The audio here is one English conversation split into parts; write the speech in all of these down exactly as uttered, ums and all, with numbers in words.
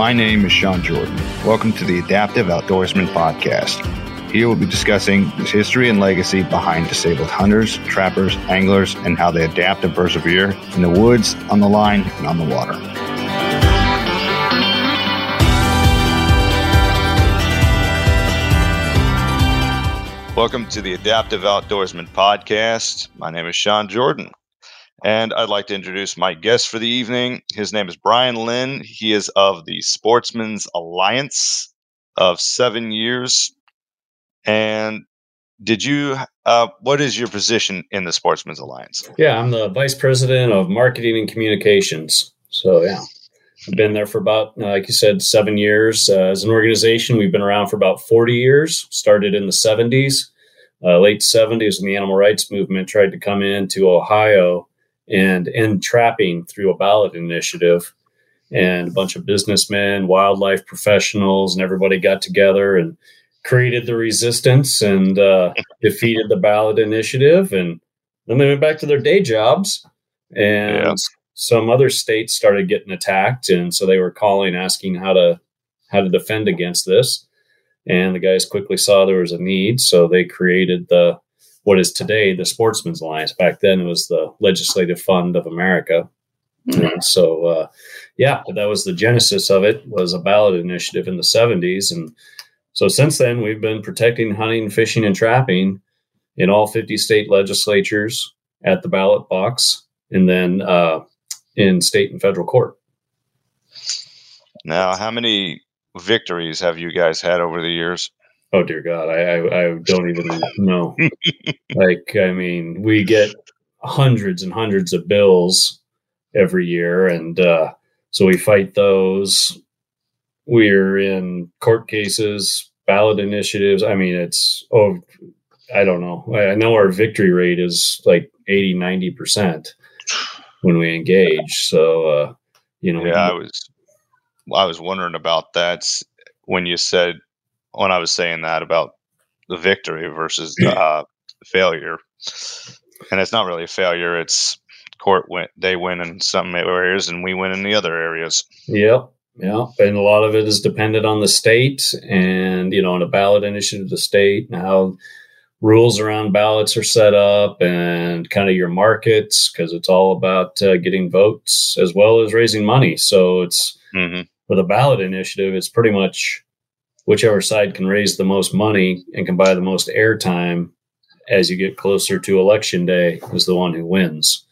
My name is Sean Jordan. Welcome to the Adaptive Outdoorsman Podcast. Here we'll be discussing the history and legacy behind disabled hunters, trappers, anglers, and how they adapt and persevere in the woods, on the line, and on the water. Welcome to the Adaptive Outdoorsman Podcast. My name is Sean Jordan. And I'd like to introduce my guest for the evening. His name is Brian Lynn. He is of the Sportsman's Alliance of seven years. And did you, uh, what is your position in the Sportsman's Alliance? Yeah, I'm the vice president of marketing and communications. So yeah, I've been there for about, like you said, seven years. Uh, as an organization, we've been around for about forty years, started in the seventies, uh, late seventies, when the animal rights movement tried to come into Ohio and end trapping through a ballot initiative, and a bunch of businessmen, wildlife professionals, and everybody got together and created the resistance and uh, defeated the ballot initiative. And then they went back to their day jobs, and yeah. Some other states started getting attacked. And so they were calling, asking how to, how to defend against this. And the guys quickly saw there was a need. So they created the, what is today the Sportsman's Alliance. Back then it was the Legislative Fund of America. Mm-hmm. And so, uh, yeah, that was the genesis of it, was a ballot initiative in the seventies. And so since then we've been protecting hunting, fishing, and trapping in all fifty state legislatures at the ballot box, and then uh, in state and federal court. Now, how many victories have you guys had over the years? Oh, dear God, I, I, I don't even know. Like, I mean, we get hundreds and hundreds of bills every year. And uh, so we fight those. We're in court cases, ballot initiatives. I mean, it's, oh, I don't know. I know our victory rate is like eighty, ninety percent when we engage. So, uh, you know. Yeah, I was, I was wondering about that when you said, when I was saying that about the victory versus the uh, failure. And it's not really a failure. It's court win. They win in some areas and we win in the other areas. Yep. Yeah. And a lot of it is dependent on the state and, you know, on a ballot initiative of the state and how rules around ballots are set up and kind of your markets, because it's all about uh, getting votes as well as raising money. So it's mm-hmm. with a ballot initiative, it's pretty much whichever side can raise the most money and can buy the most airtime as you get closer to election day is the one who wins.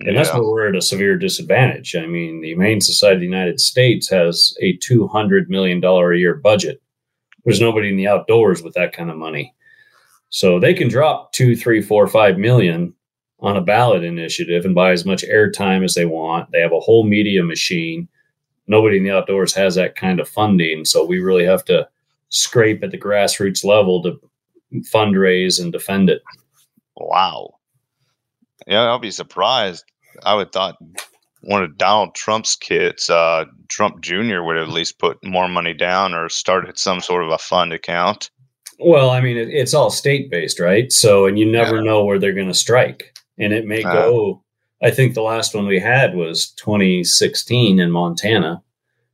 And yeah. That's where we're at a severe disadvantage. I mean, the Humane Society of the United States has a two hundred million dollars a year budget. There's nobody in the outdoors with that kind of money. So they can drop two, three, four, five million on a ballot initiative and buy as much airtime as they want. They have a whole media machine. Nobody in the outdoors has that kind of funding. So we really have to scrape at the grassroots level to fundraise and defend it. Wow. Yeah, I'll be surprised. I would thought one of Donald Trump's kids, uh, Trump Junior, would at least put more money down or started some sort of a fund account. Well, I mean, it, it's all state based, right? So, and you never yeah. know where they're going to strike, and it may uh, go. I think the last one we had was twenty sixteen in Montana.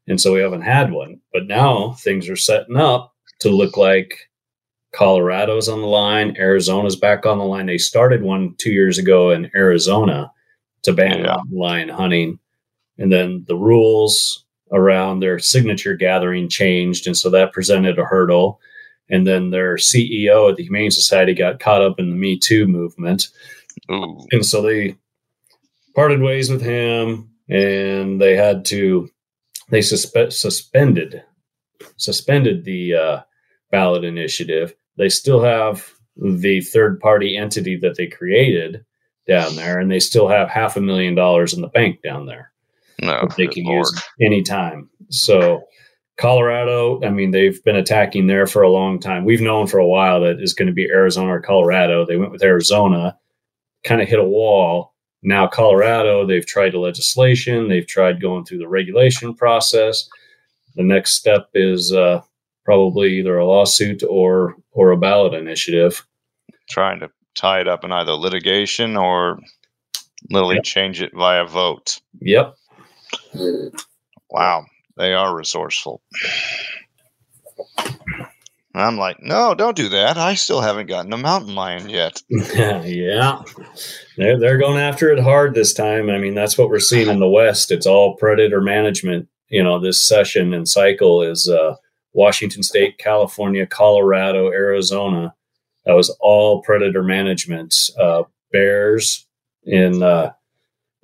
And so we haven't had one, but now things are setting up to look like Colorado's on the line. Arizona's back on the line. They started one two years ago in Arizona to ban yeah. online hunting. And then the rules around their signature gathering changed. And so that presented a hurdle. And then their C E O at the Humane Society got caught up in the Me Too movement. Ooh. And so they parted ways with him, and they had to, they suspe- suspended, suspended the uh, ballot initiative. They still have the third party entity that they created down there, and they still have half a million dollars in the bank down there no, that they can Lord. use anytime. So Colorado, I mean, they've been attacking there for a long time. We've known for a while that it's going to be Arizona or Colorado. They went with Arizona, kind of hit a wall. Now, Colorado, they've tried the legislation. They've tried going through the regulation process. The next step is uh, probably either a lawsuit or or a ballot initiative. Trying to tie it up in either litigation or literally yep. change it via vote. Yep. Wow. They are resourceful. And I'm like, no, don't do that. I still haven't gotten a mountain lion yet. Yeah. They're, they're going after it hard this time. I mean, that's what we're seeing in the West. It's all predator management. You know, this session and cycle is uh, Washington State, California, Colorado, Arizona. That was all predator management. Uh, bears in uh,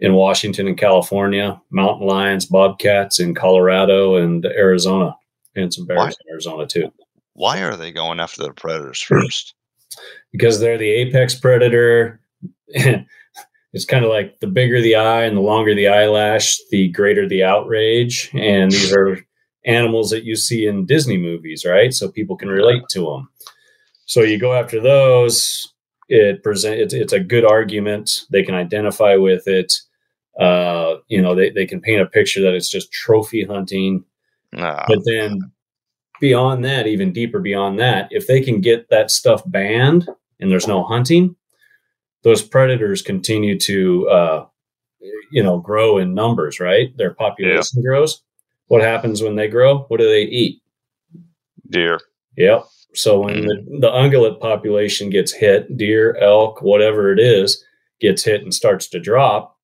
in Washington and California, mountain lions, bobcats in Colorado and Arizona, and some bears Why? in Arizona too. Why are they going after the predators first? Because they're the apex predator. It's kind of like the bigger the eye and the longer the eyelash, the greater the outrage. And these are animals that you see in Disney movies, right? So people can relate to them. So you go after those. It present. It's, it's a good argument. They can identify with it. Uh, you know, they, they can paint a picture that it's just trophy hunting. Nah. But then beyond that, even deeper beyond that, if they can get that stuff banned and there's no hunting, those predators continue to, uh, you know, grow in numbers, right? Their population yeah. grows. What happens when they grow? What do they eat? Deer. Yep. So when mm. the, the ungulate population gets hit, deer, elk, whatever it is, gets hit and starts to drop,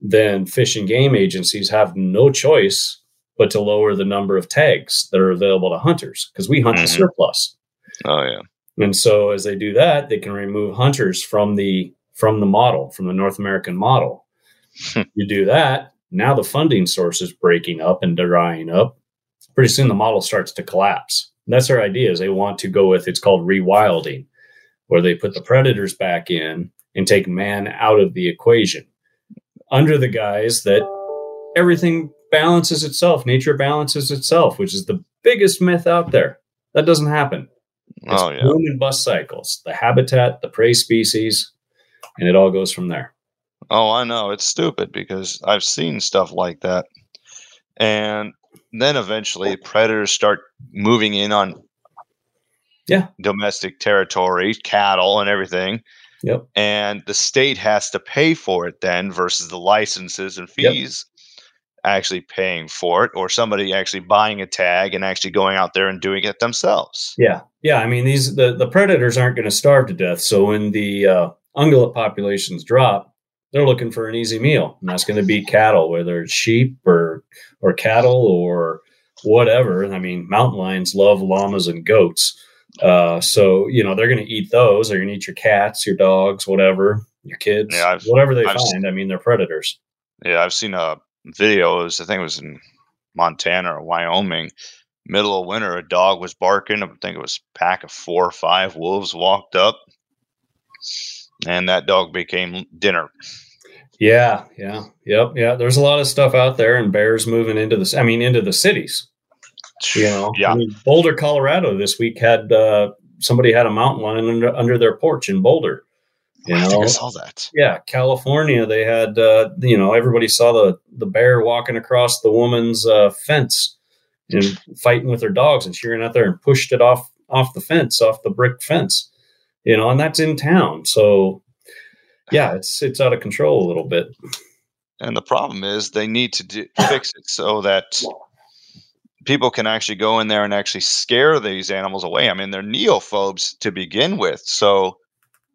then fish and game agencies have no choice but to lower the number of tags that are available to hunters, because we hunt mm-hmm. the surplus. Oh, yeah. And so as they do that, they can remove hunters from the from the model, from the North American model. You do that, now the funding source is breaking up and drying up. Pretty soon the model starts to collapse. And that's their idea, is they want to go with, it's called rewilding, where they put the predators back in and take man out of the equation, under the guise that everything balances itself, nature balances itself, which is the biggest myth out there. That doesn't happen. It's oh, yeah. boom and bust cycles, the habitat, the prey species, and it all goes from there. Oh, I know. It's stupid, because I've seen stuff like that. And then eventually predators start moving in on yeah. domestic territory, cattle and everything. Yep. And the state has to pay for it then, versus the licenses and fees yep. actually paying for it, or somebody actually buying a tag and actually going out there and doing it themselves. Yeah. Yeah, I mean, these the, the predators aren't going to starve to death. So when the uh, ungulate populations drop, they're looking for an easy meal. And that's going to be cattle, whether it's sheep or or cattle or whatever. I mean, mountain lions love llamas and goats. Uh, so, you know, they're going to eat those. They're going to eat your cats, your dogs, whatever, your kids, yeah, whatever they I've find. Seen, I mean, they're predators. Yeah, I've seen a video. It was, I think it was in Montana or Wyoming. Middle of winter, a dog was barking. I think it was a pack of four or five wolves walked up, and that dog became dinner. Yeah, yeah, yep, yeah. There's a lot of stuff out there, and bears moving into the, I mean, into the cities. You know, yeah. I mean, Boulder, Colorado, this week had uh, somebody had a mountain lion under, under their porch in Boulder. You know? I think I saw that. Yeah, California, they had, uh, you know, everybody saw the the bear walking across the woman's uh, fence and fighting with their dogs, and she ran out there and pushed it off, off the fence, off the brick fence, you know, and that's in town. So yeah, it's, it's out of control a little bit. And the problem is they need to do, fix it so that people can actually go in there and actually scare these animals away. I mean, they're neophobes to begin with. So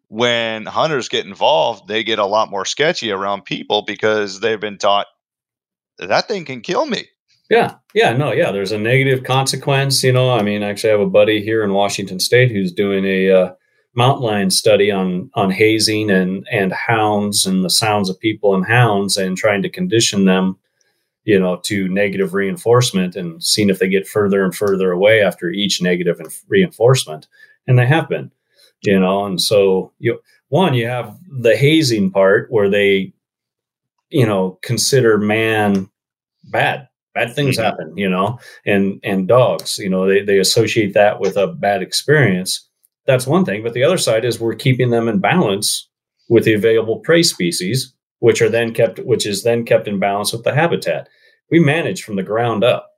when hunters get involved, they get a lot more sketchy around people, because they've been taught that thing can kill me. Yeah. Yeah. No. Yeah. There's a negative consequence. You know, I mean, actually I have a buddy here in Washington State who's doing a uh, mountain lion study on, on hazing and, and hounds and the sounds of people and hounds, and trying to condition them, you know, to negative reinforcement, and seeing if they get further and further away after each negative reinforcement. And they have been, you know, and so you, one, you have the hazing part where they, you know, consider man bad. Bad things mm-hmm. happen, you know, and, and dogs, you know, they, they associate that with a bad experience. That's one thing. But the other side is we're keeping them in balance with the available prey species, which are then kept, which is then kept in balance with the habitat. We manage from the ground up.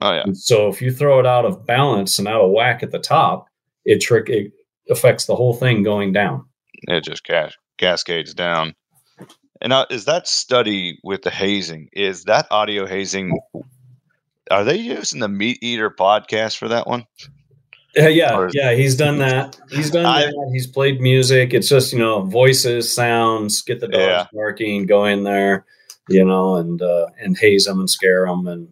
Oh yeah. And so if you throw it out of balance and out of whack at the top, it trick, it affects the whole thing going down. It just cas- cascades down. And now, is that study with the hazing, is that audio hazing Are they using the Meat Eater podcast for that one? Yeah, yeah, yeah, he's done that. He's done I, that. He's played music. It's just, you know, voices, sounds, get the dogs yeah. barking, go in there, you know, and uh, and haze them and scare them. And,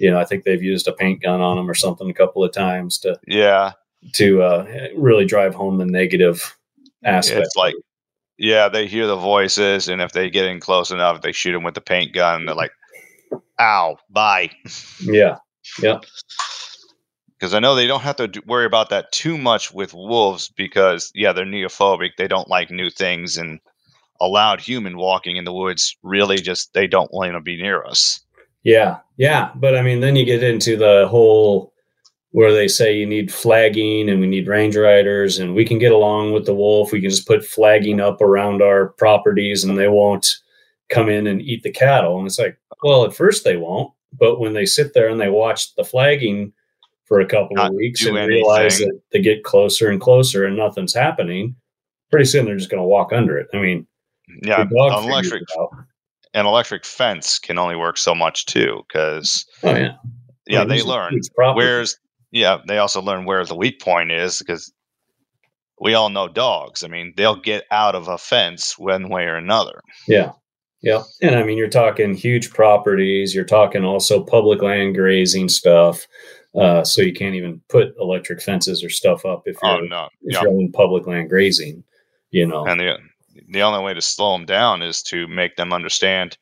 you know, I think they've used a paint gun on them or something a couple of times to yeah to uh, really drive home the negative aspect. It's like, yeah, they hear the voices, and if they get in close enough, they shoot them with the paint gun. And they're like, ow, bye. Yeah, yeah. Because I know they don't have to do, worry about that too much with wolves because, yeah, they're neophobic. They don't like new things, and a loud human walking in the woods really just they don't want to be near us. Yeah, yeah. But, I mean, then you get into the whole where they say you need flagging and we need range riders, and we can get along with the wolf. We can just put flagging up around our properties, and they won't come in and eat the cattle. And it's like, well, at first they won't, but when they sit there and they watch the flagging for a couple Not of weeks and anything. Realize that they get closer and closer and nothing's happening, pretty soon they're just going to walk under it. I mean, yeah, an electric, an electric fence can only work so much too. Cause oh, yeah, yeah I mean, they learn where's, yeah, they also learn where the weak point is because we all know dogs. I mean, they'll get out of a fence one way or another. Yeah. Yeah. And I mean, you're talking huge properties. You're talking also public land grazing stuff. Uh, so you can't even put electric fences or stuff up if you're, oh, no. if yep. you're in public land grazing, you know. And the the only way to slow them down is to make them understand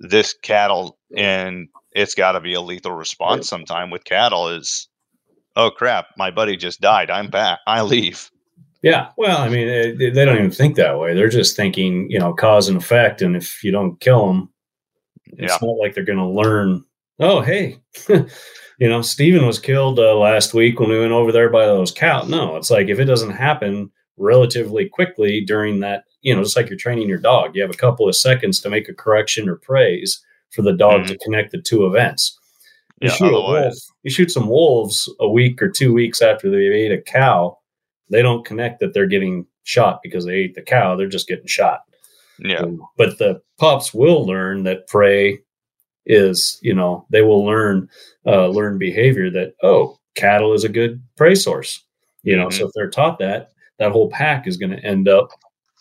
this cattle, and it's got to be a lethal response. Right. Sometime with cattle is, oh crap, my buddy just died. I'm back. I leave. Yeah. Well, I mean, they, they don't even think that way. They're just thinking, you know, cause and effect. And if you don't kill them, it's yeah. not like they're going to learn. Oh, hey. You know, Steven was killed uh, last week when we went over there by those cows. No, it's like if it doesn't happen relatively quickly during that, you know, just like you're training your dog, you have a couple of seconds to make a correction or praise for the dog mm-hmm. to connect the two events. You, yeah, shoot a wolf, you shoot some wolves a week or two weeks after they ate a cow. They don't connect that they're getting shot because they ate the cow. They're just getting shot. Yeah. Um, but the pups will learn that prey is, you know, they will learn, uh, learn behavior that, oh, cattle is a good prey source. You know, mm-hmm. so if they're taught that, that whole pack is going to end up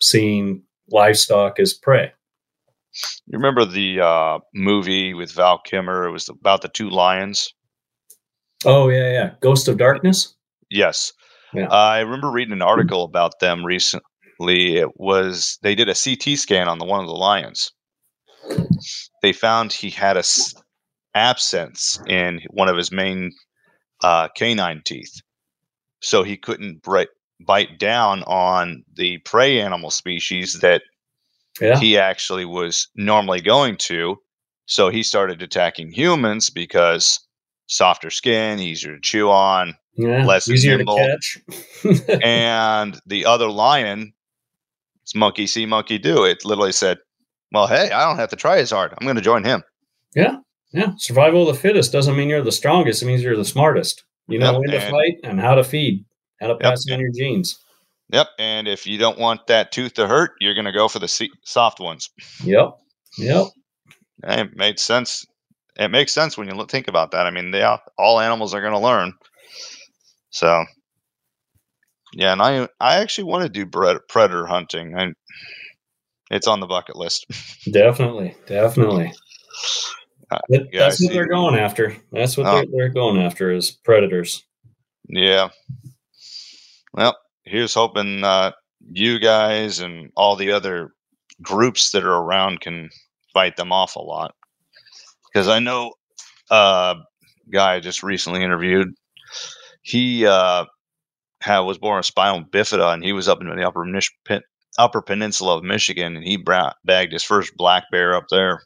seeing livestock as prey. You remember the uh, movie with Val Kilmer? It was about the two lions. Oh, yeah, yeah. Ghost of Darkness? Yes. Yeah. Uh, I remember reading an article about them recently. It was, they did a C T scan on the one of the lions. They found he had a s- abscess in one of his main uh, canine teeth, so he couldn't bri- bite down on the prey animal species that yeah. he actually was normally going to. So he started attacking humans because softer skin, easier to chew on, yeah, less nimble, to catch. And the other lion, it's monkey see, monkey do. It literally said, well, hey, I don't have to try as hard. I'm going to join him. Yeah. Yeah. Survival of the fittest doesn't mean you're the strongest. It means you're the smartest. You know yep, when to and, fight and how to feed, how to pass yep, down your genes. Yep. And if you don't want that tooth to hurt, you're going to go for the se- soft ones. Yep. Yep. It made sense. It makes sense when you think about that. I mean, they all, all animals are going to learn. So, yeah. And I, I actually want to do bred- predator hunting. I It's on the bucket list. Definitely. Definitely. Uh, that, yeah, that's what they're going after. That's what oh. they're, they're going after is predators. Yeah. Well, here's hoping uh, you guys and all the other groups that are around can fight them off a lot. Because I know uh, a guy I just recently interviewed, he uh, had, was born with spinal bifida, and he was up in the upper pit. Upper Peninsula of Michigan, and he bra- bagged his first black bear up there,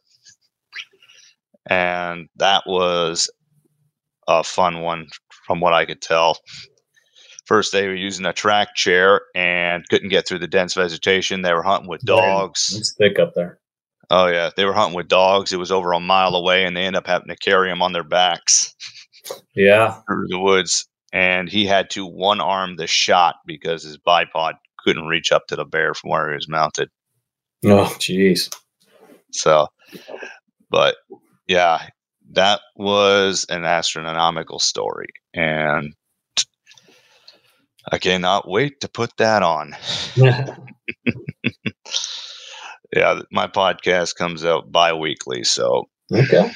and that was a fun one from what I could tell. First they were using a track chair and couldn't get through the dense vegetation. They were hunting with dogs. Man, it's thick up there. Oh yeah, they were hunting with dogs. It was over a mile away, and they ended up having to carry them on their backs yeah through the woods, and he had to one arm the shot because his bipod couldn't reach up to the bear from where he was mounted. Oh, geez. So, but yeah, that was an astronomical story, and I cannot wait to put that on. Yeah, yeah, my podcast comes out bi-weekly, so okay.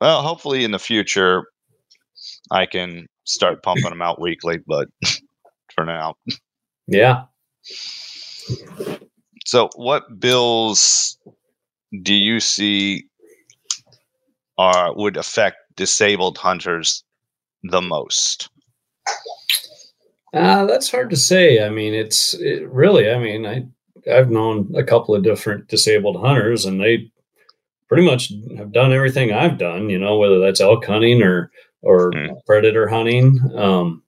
Well, hopefully in the future I can start pumping them out weekly, but for now, yeah. So, what bills do you see are would affect disabled hunters the most? Uh, that's hard to say. I mean, it's it really, I mean, I, I've known a couple of different disabled hunters, and they pretty much have done everything I've done, you know, whether that's elk hunting or, or mm. predator hunting, um,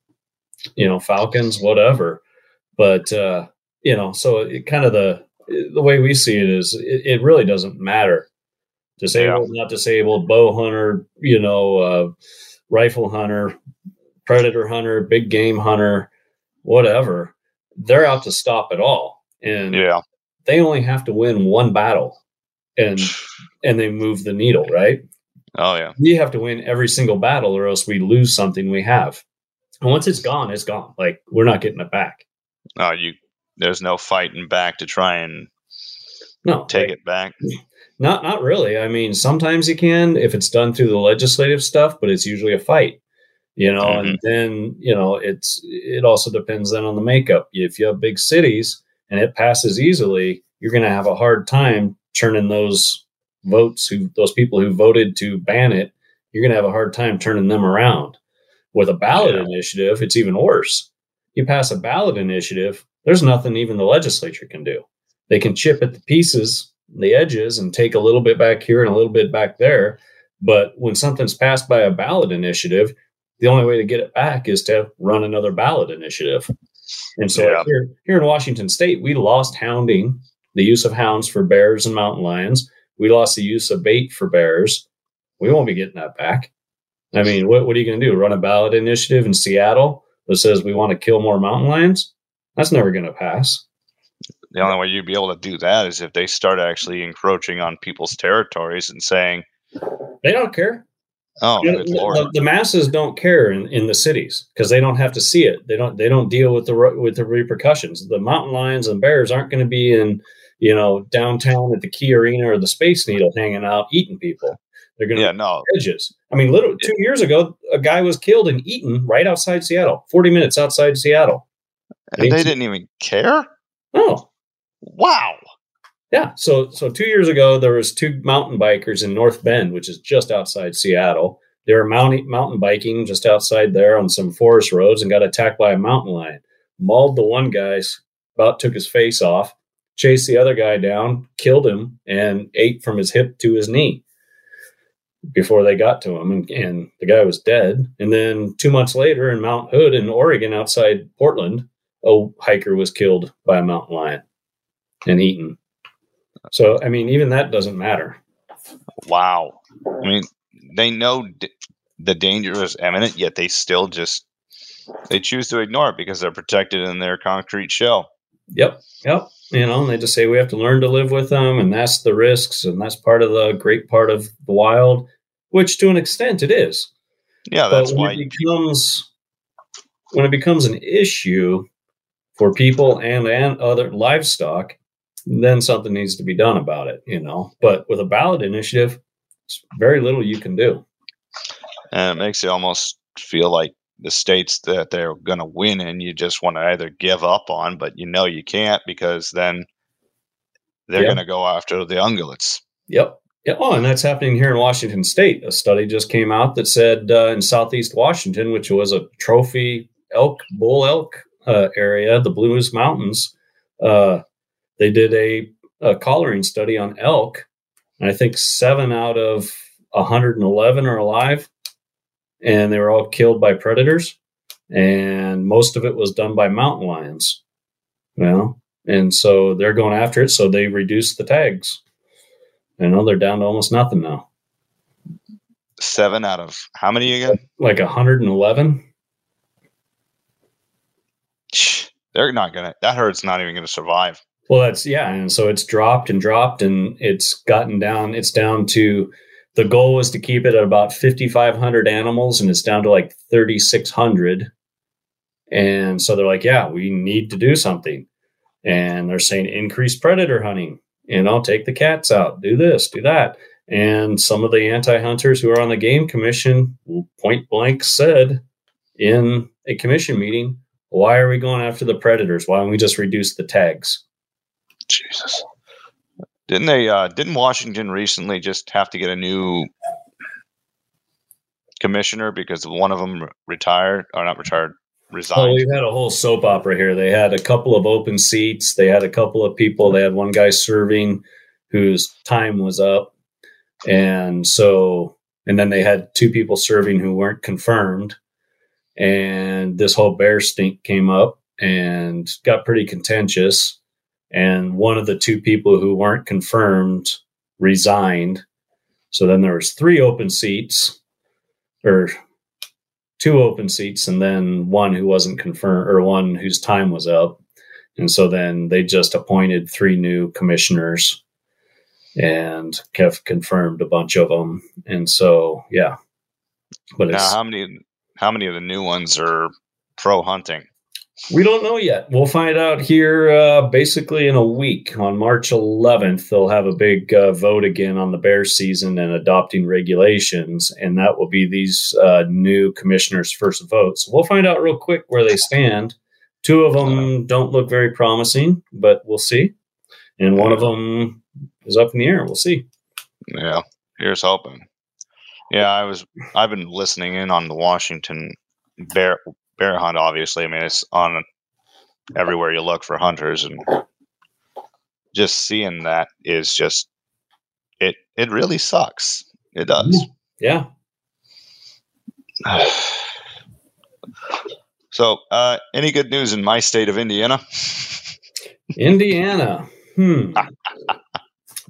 you know, falcons, whatever. But, uh, you know, so it kind of the, the way we see it is it, it really doesn't matter. Disabled, yeah. Not disabled, bow hunter, you know, uh, rifle hunter, predator hunter, big game hunter, whatever, they're out to stop it all. And yeah, they only have to win one battle and, and they move the needle, right? Oh yeah. We have to win every single battle or else we lose something we have. And once it's gone, it's gone. Like, we're not getting it back. Oh, you, there's no fighting back to try and no, take right. it back. Not, not really. I mean, sometimes you can, if it's done through the legislative stuff, but it's usually a fight. You know, mm-hmm. and then, you know, it's, it also depends then on the makeup. If you have big cities and it passes easily, you're going to have a hard time turning those votes who, those people who voted to ban it. You're going to have a hard time turning them around. With a ballot yeah. initiative, it's even worse. You pass a ballot initiative, there's nothing even the legislature can do. They can chip at the pieces, the edges, and take a little bit back here and a little bit back there. But when something's passed by a ballot initiative, the only way to get it back is to run another ballot initiative. And so yeah. here, here in Washington state, we lost hounding, the use of hounds for bears and mountain lions. We lost the use of bait for bears. We won't be getting that back. I mean, what, what are you going to do? Run a ballot initiative in Seattle that says we want to kill more mountain lions? That's never going to pass. The only way you'd be able to do that is if they start actually encroaching on people's territories and saying, they don't care. Oh, you know, good Lord. The, the masses don't care in, in the cities because they don't have to see it. They don't. They don't deal with the with the repercussions. The mountain lions and bears aren't going to be in, you know, downtown at the Key Arena or the Space Needle hanging out eating people. They're going to yeah, no. edges. I mean, literally two years ago, a guy was killed and eaten right outside Seattle, forty minutes outside Seattle. And they didn't even care. No. Wow. Yeah, so so two years ago, there was two mountain bikers in North Bend, which is just outside Seattle. They were mountain, mountain biking just outside there on some forest roads and got attacked by a mountain lion. Mauled the one guy, about took his face off, chased the other guy down, killed him, and ate from his hip to his knee before they got to him. And, and the guy was dead. And then two months later in Mount Hood in Oregon outside Portland, a hiker was killed by a mountain lion and eaten. So, I mean, even that doesn't matter. Wow. I mean, they know d- the danger is imminent, yet they still just, they choose to ignore it because they're protected in their concrete shell. Yep. Yep. You know, and they just say we have to learn to live with them, and that's the risks, and that's part of the great part of the wild, which to an extent it is. Yeah, that's why it becomes, when it becomes an issue for people and, and other livestock, then something needs to be done about it, you know. But with a ballot initiative, it's very little you can do. And it makes it almost feel like the states that they're going to win in, you just want to either give up on, but you know you can't because then they're yep. going to go after the ungulates. Yep. Yeah. Oh, and that's happening here in Washington state. A study just came out that said uh, in Southeast Washington, which was a trophy elk, bull elk uh, area, the Blues Mountains, uh, they did a, a collaring study on elk, and I think seven out of one hundred eleven are alive, and they were all killed by predators, and most of it was done by mountain lions. You know, and so they're going after it, so they reduced the tags. You know, they're down to almost nothing now. Seven out of how many again? Like one hundred eleven. They're not going to, that herd's not even going to survive. Well, that's, yeah. And so it's dropped and dropped and it's gotten down. It's down to The goal was to keep it at about fifty-five hundred animals, and it's down to like thirty-six hundred. And so they're like, yeah, we need to do something. And they're saying increase predator hunting, you know, take the cats out, do this, do that. And some of the anti-hunters who are on the Game Commission point blank said in a commission meeting, why are we going after the predators? Why don't we just reduce the tags? Jesus. Didn't they, uh, didn't Washington recently just have to get a new commissioner because one of them retired or not retired, resigned? Oh, we've had a whole soap opera here. They had a couple of open seats. They had a couple of people. They had one guy serving whose time was up. And so, and then they had two people serving who weren't confirmed. And this whole bear stink came up and got pretty contentious. And one of the two people who weren't confirmed resigned. So then there was three open seats or two open seats and then one who wasn't confirmed or one whose time was up. And so then they just appointed three new commissioners and have confirmed a bunch of them. And so, yeah. But now, it's, how many, how many of the new ones are pro hunting? We don't know yet. We'll find out here uh, basically in a week. On March eleventh, they'll have a big uh, vote again on the bear season and adopting regulations, and that will be these uh, new commissioners' first vote. So we'll find out real quick where they stand. Two of them don't look very promising, but we'll see. And one of them is up in the air. We'll see. Yeah, here's hoping. Yeah, I was. I've been listening in on the Washington bear. Bear hunt, obviously. I mean, it's on everywhere you look for hunters, and just seeing that is just it. It really sucks. It does. Yeah. So, uh, any good news in my state of Indiana? Indiana. Hmm.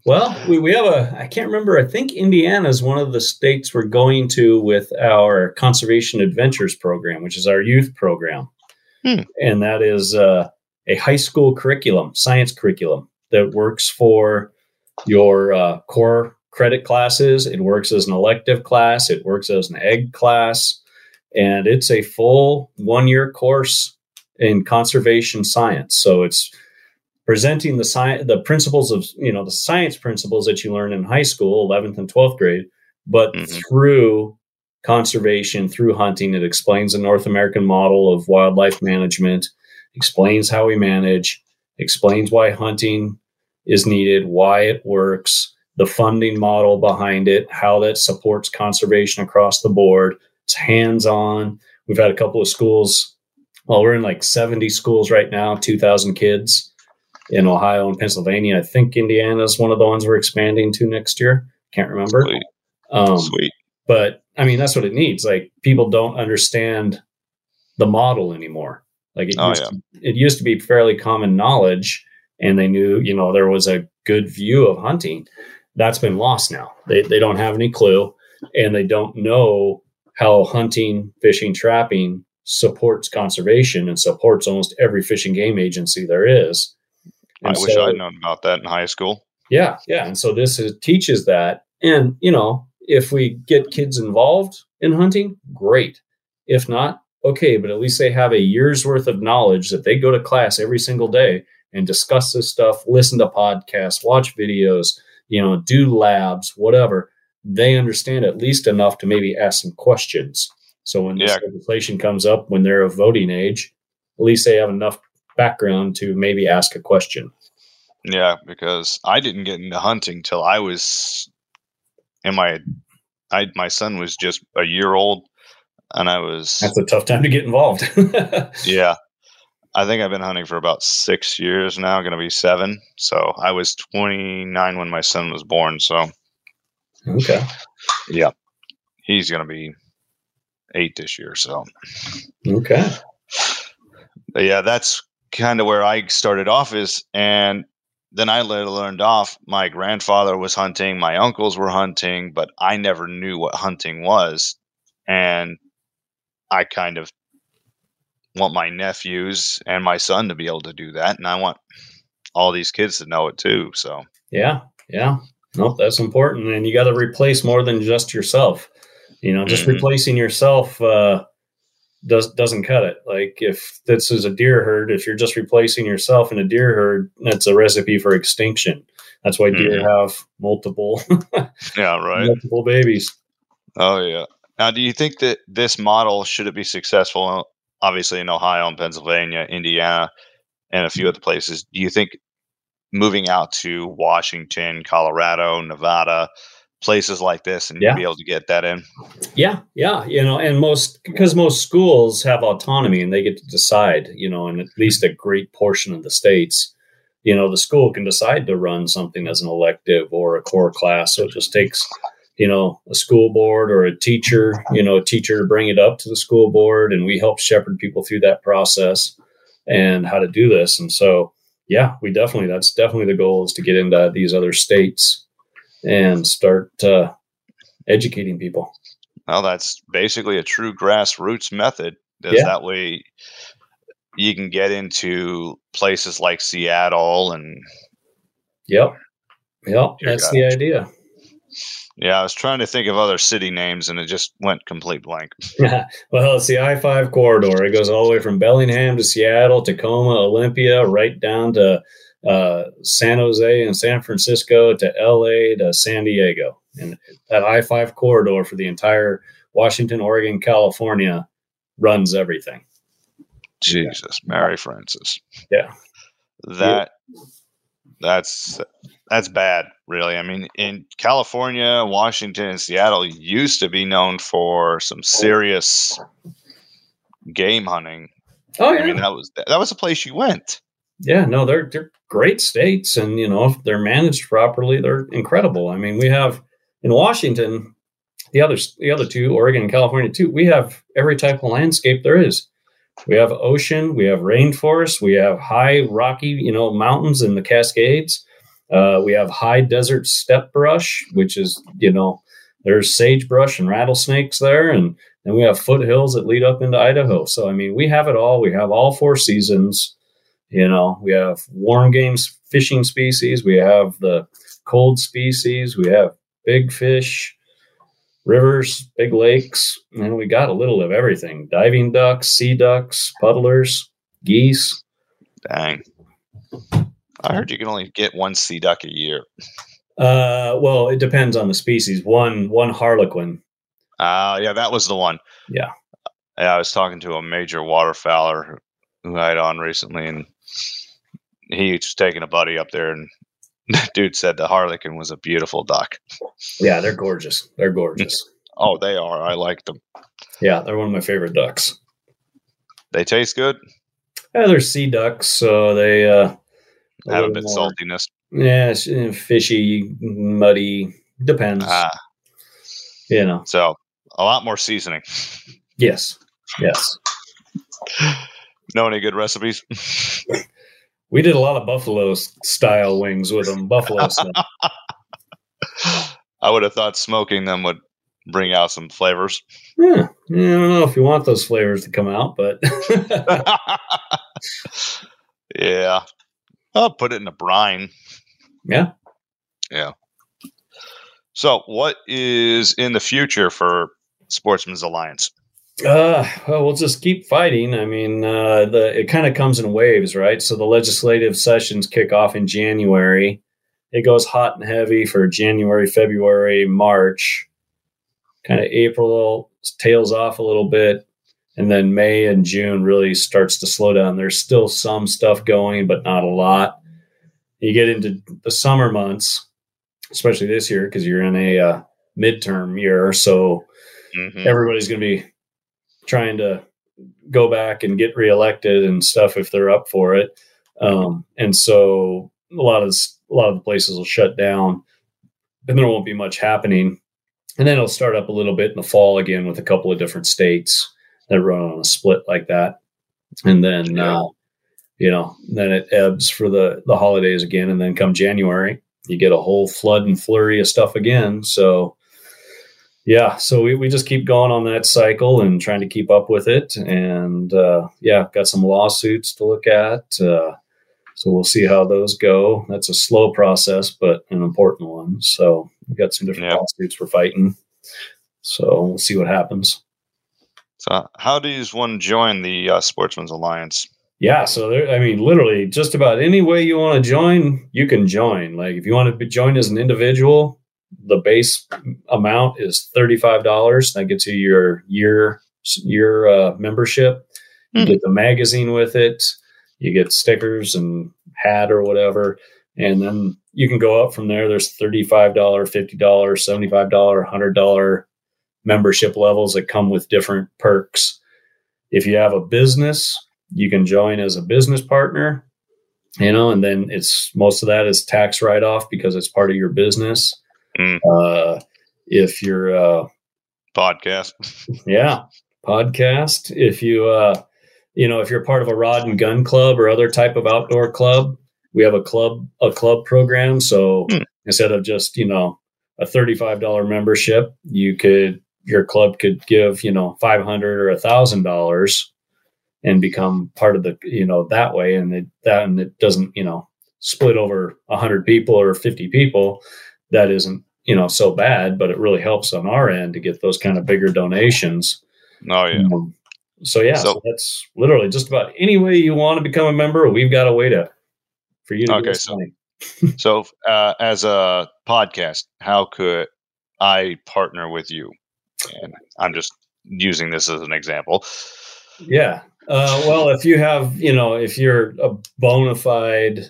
Well, we, we have a, I can't remember, I think Indiana is one of the states we're going to with our Conservation Adventures program, which is our youth program. Hmm. And that is uh, a high school curriculum, science curriculum that works for your uh, core credit classes. It works as an elective class. It works as an egg class. And it's a full one-year course in conservation science. So it's presenting the science, the principles of, you know, the science principles that you learn in high school, eleventh and twelfth grade, but mm-hmm. through conservation, through hunting. It explains the North American model of wildlife management, explains how we manage, explains why hunting is needed, why it works, the funding model behind it, how that supports conservation across the board. It's hands-on. We've had a couple of schools. Well, we're in like seventy schools right now, two thousand kids in Ohio and Pennsylvania. I think Indiana is one of the ones we're expanding to next year. Can't remember. Sweet. Um, Sweet. But I mean, that's what it needs. Like, people don't understand the model anymore. Like it, oh, used yeah. to, it used to be fairly common knowledge, and they knew, you know, there was a good view of hunting. That's been lost now. They, they don't have any clue, and they don't know how hunting, fishing, trapping supports conservation and supports almost every fish and game agency there is. And I so, wish I'd known about that in high school. Yeah, yeah. And so this is, teaches that. And, you know, if we get kids involved in hunting, great. If not, okay. But at least they have a year's worth of knowledge that they go to class every single day and discuss this stuff, listen to podcasts, watch videos, you know, do labs, whatever. They understand at least enough to maybe ask some questions. So when this yeah. legislation comes up, when they're of voting age, at least they have enough background to maybe ask a question. Yeah, because I didn't get into hunting till I was in my, I my son was just a year old, and I was. That's a tough time to get involved. Yeah, I think I've been hunting for about six years now. Going to be seven. So I was twenty-nine when my son was born. So okay, yeah, he's going to be eight this year. So okay, but yeah, that's kind of where I started off is, and then I later learned off. My grandfather was hunting, my uncles were hunting, but I never knew what hunting was. And I kind of want my nephews and my son to be able to do that. And I want all these kids to know it too. So, yeah, yeah. Nope, that's important. And you got to replace more than just yourself. You know, just mm-hmm. replacing yourself uh, does, doesn't cut it. Like if this is a deer herd, if you're just replacing yourself in a deer herd, that's a recipe for extinction. That's why deer mm-hmm. have multiple, yeah, right. multiple babies. Oh, yeah. Now, do you think that this model, should it be successful, obviously in Ohio and Pennsylvania, Indiana, and a few other places, do you think moving out to Washington, Colorado, Nevada, places like this, and yeah. you'll be able to get that in? Yeah. Yeah. You know, and most, because most schools have autonomy and they get to decide, you know, in at least a great portion of the states, you know, the school can decide to run something as an elective or a core class. So it just takes, you know, a school board or a teacher, you know, a teacher to bring it up to the school board. And we help shepherd people through that process and how to do this. And so, yeah, we definitely, that's definitely the goal, is to get into these other states and start uh, educating people. Well, that's basically a true grassroots method. Yeah. That way you can get into places like Seattle and. Yep. Yep. That's the idea. Yeah. I was trying to think of other city names and it just went complete blank. Well, it's the I five corridor. It goes all the way from Bellingham to Seattle, Tacoma, Olympia, right down to uh, San Jose and San Francisco, to L A, to San Diego. And that I five corridor for the entire Washington, Oregon, California runs everything. Jesus, Mary Francis. Yeah. That yeah. that's that's bad, really. I mean, in California, Washington, and Seattle used to be known for some serious game hunting. Oh yeah. I mean, that was that was the place you went. Yeah, no, they're they're great states, and you know, if they're managed properly, they're incredible. I mean, we have in Washington, the others the other two, Oregon and California too, we have every type of landscape there is. We have ocean, we have rainforest, we have high rocky, you know, mountains in the Cascades. Uh, we have high desert steppe brush, which is, you know, there's sagebrush and rattlesnakes there. And then we have foothills that lead up into Idaho. So, I mean, we have it all. We have all four seasons. You know, we have warm game fishing species. We have the cold species. We have big fish. Rivers, big lakes, and we got a little of everything. Diving ducks, sea ducks, puddlers, geese. Dang. I heard you can only get one sea duck a year. Uh, well, it depends on the species. One one harlequin. Ah, uh, yeah, that was the one. Yeah. I was talking to a major waterfowler who I had on recently, and he was taking a buddy up there, and dude said the harlequin was a beautiful duck. Yeah, they're gorgeous. They're gorgeous. Oh, they are. I like them. Yeah, they're one of my favorite ducks. They taste good? Yeah, they're sea ducks, so they uh, have a bit more saltiness. Yeah, it's fishy, muddy. Depends. Ah. You know. So, a lot more seasoning. Yes. Yes. Know any good recipes? We did a lot of buffalo-style wings with them, buffalo stuff. I would have thought smoking them would bring out some flavors. Yeah, I don't know if you want those flavors to come out, but... Yeah. I'll put it in a brine. Yeah. Yeah. So what is in the future for Sportsman's Alliance? Uh, well, we'll just keep fighting. I mean, uh, the it kind of comes in waves, right? So the legislative sessions kick off in January. It goes hot and heavy for January, February, March. Kind of April tails off a little bit. And then May and June really starts to slow down. There's still some stuff going, but not a lot. You get into the summer months, especially this year, because you're in a uh, midterm year. So mm-hmm. everybody's going to be trying to go back and get reelected and stuff if they're up for it. Um, and so a lot of this, a lot of the places will shut down and there won't be much happening. And then it'll start up a little bit in the fall again with a couple of different states that run on a split like that. And then, uh, you know, then it ebbs for the, the holidays again. And then come January, you get a whole flood and flurry of stuff again. So, yeah, so we, we just keep going on that cycle and trying to keep up with it. And, uh, yeah, got some lawsuits to look at. Uh, So we'll see how those go. That's a slow process, but an important one. So we've got some different yeah. lawsuits we're fighting. So we'll see what happens. So how does one join the uh, Sportsman's Alliance? Yeah, so there, I mean, literally just about any way you want to join, you can join. Like if you want to be, join as an individual, the base amount is thirty-five dollars. That gets you your year your uh, membership. You get the magazine with it. You get stickers and hat or whatever. And then you can go up from there. There's thirty-five dollars, fifty dollars, seventy-five dollars, one hundred dollars membership levels that come with different perks. If you have a business, you can join as a business partner, you know, and then it's most of that is tax write-off because it's part of your business. Mm. Uh, if you're uh podcast. Yeah. Podcast. If you, uh, You know, if you're part of a rod and gun club or other type of outdoor club, we have a club, a club program. So mm. instead of just, you know, a thirty-five dollars membership, you could, your club could give, you know, five hundred dollars or one thousand dollars and become part of the, you know, that way. And it, that, and it doesn't, you know, split over a hundred people or fifty people. That isn't, you know, so bad, but it really helps on our end to get those kind of bigger donations. Oh yeah. Um, So, yeah, so, so that's literally just about any way you want to become a member. We've got a way to for you to okay, do so, so uh, as a podcast, how could I partner with you? And I'm just using this as an example. Yeah. Uh, well, if you have, you know, if you're a bona fide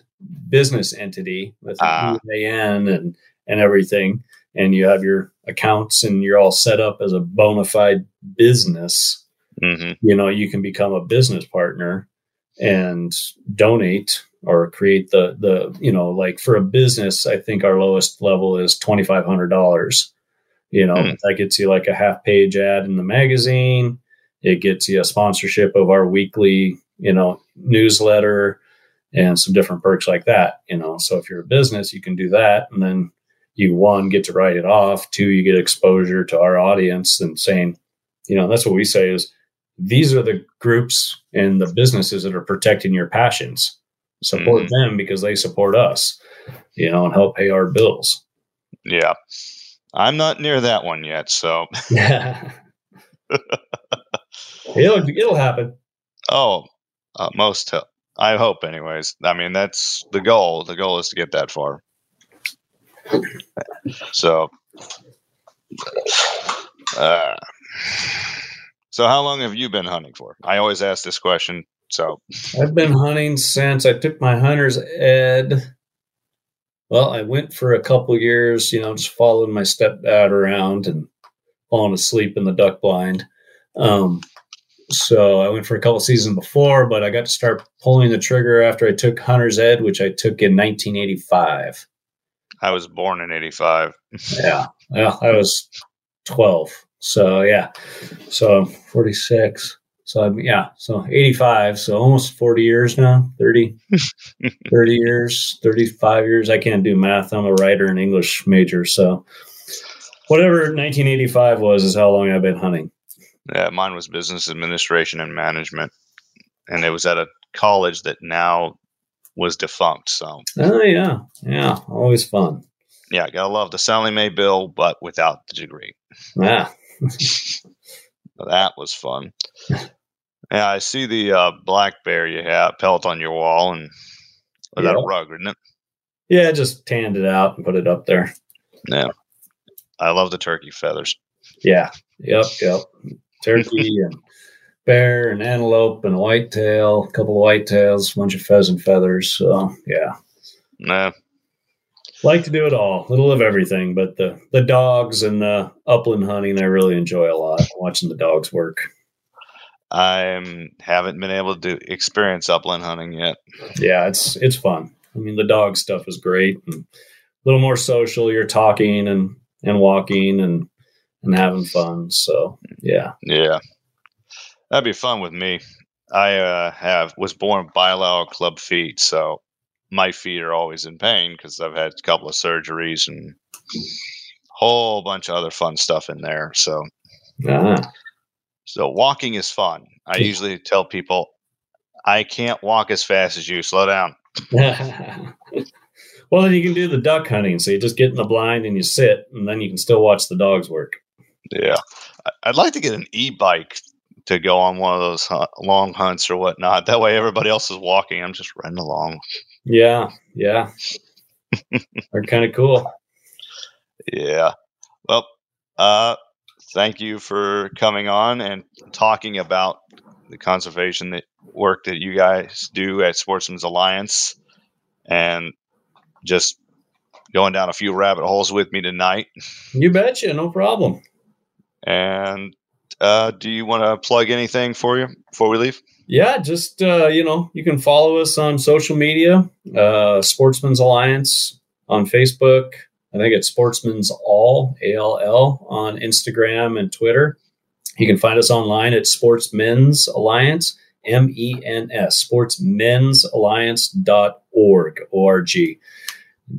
business entity with uh, a U A N and, and everything, and you have your accounts and you're all set up as a bona fide business, mm-hmm. you know, you can become a business partner and donate or create the, the, you know, like for a business, I think our lowest level is twenty-five hundred dollars. You know, mm. that gets you like a half page ad in the magazine. It gets you a sponsorship of our weekly, you know, newsletter and some different perks like that, you know. So if you're a business, you can do that. And then you, one, get to write it off. Two, you get exposure to our audience and saying, you know, that's what we say is, these are the groups and the businesses that are protecting your passions. Support mm-hmm. them because they support us, you know, and help pay our bills. Yeah. I'm not near that one yet. So yeah. it'll, it'll happen. Oh, uh, most. Help. I hope anyways. I mean, that's the goal. The goal is to get that far. So, uh, So how long have you been hunting for? I always ask this question. So I've been hunting since I took my hunter's ed. Well, I went for a couple years, you know, just following my stepdad around and falling asleep in the duck blind. Um, so I went for a couple seasons before, but I got to start pulling the trigger after I took hunter's ed, which I took in nineteen eighty-five. I was born in eighty-five. Yeah. Yeah. I was twelve. So, yeah, so I'm forty-six. So, I'm, yeah, so eighty-five. So almost forty years now, thirty, thirty years, thirty-five years. I can't do math. I'm a writer and English major. So whatever nineteen eighty-five was is how long I've been hunting. Yeah, mine was business administration and management. And it was at a college that now was defunct. So, oh, yeah, yeah, always fun. Yeah, got to love the Sally Mae Bill, but without the degree. Yeah. That was fun. Yeah, I see the uh, black bear you have pelt on your wall, and was yeah. that a rug, isn't it? Yeah, just tanned it out and put it up there. Yeah, I love the turkey feathers. Yeah, yep, yep. Turkey and bear and antelope and a whitetail, a couple of whitetails, a bunch of pheasant feathers. So yeah, yeah. Like to do it all, little of everything, but the, the dogs and the upland hunting, I really enjoy a lot, watching the dogs work. I haven't been able to experience upland hunting yet. Yeah, it's it's fun. I mean, the dog stuff is great and a little more social. You're talking and, and walking and, and having fun. So, yeah. Yeah. That'd be fun with me. I uh, have was born with bilateral club feet, so my feet are always in pain because I've had a couple of surgeries and a whole bunch of other fun stuff in there. So, uh-huh. so walking is fun. I usually tell people, I can't walk as fast as you. Slow down. Well, then you can do the duck hunting. So you just get in the blind and you sit, and then you can still watch the dogs work. Yeah. I'd like to get an e-bike to go on one of those hunt, long hunts or whatnot. That way everybody else is walking. I'm just running along. Yeah. Yeah. They're kind of cool. Yeah. Well, uh, thank you for coming on and talking about the conservation that work that you guys do at Sportsman's Alliance, and just going down a few rabbit holes with me tonight. You betcha. No problem. And uh, do you want to plug anything for you before we leave? Yeah, just, uh, you know, you can follow us on social media, uh, Sportsman's Alliance on Facebook. I think it's Sportsman's All, A L L, on Instagram and Twitter. You can find us online at Sportsmen's Alliance, M E N S, sportsmen's alliance dot org, O R G.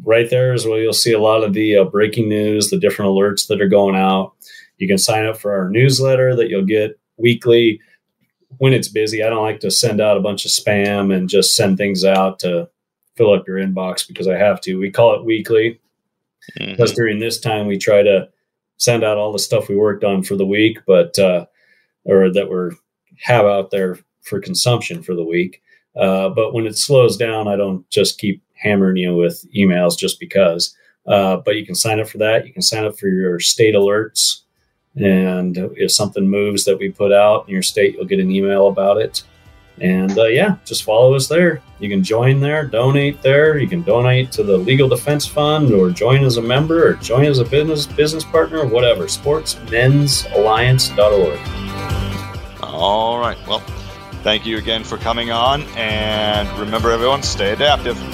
Right there is where you'll see a lot of the uh, breaking news, the different alerts that are going out. You can sign up for our newsletter that you'll get weekly when it's busy. I don't like to send out a bunch of spam and just send things out to fill up your inbox because I have to. We call it weekly. Mm-hmm. Because during this time, we try to send out all the stuff we worked on for the week, but uh, or that we're have out there for consumption for the week. Uh, but when it slows down, I don't just keep hammering you with emails just because. Uh, but you can sign up for that. You can sign up for your state alerts. And if something moves that we put out in your state, you'll get an email about it. And uh, yeah, just follow us there. You can join there, donate there. You can donate to the Legal Defense Fund, or join as a member, or join as a business business partner, whatever. sportsmen's alliance dot org. All right. Well, thank you again for coming on. And remember, everyone, stay adaptive.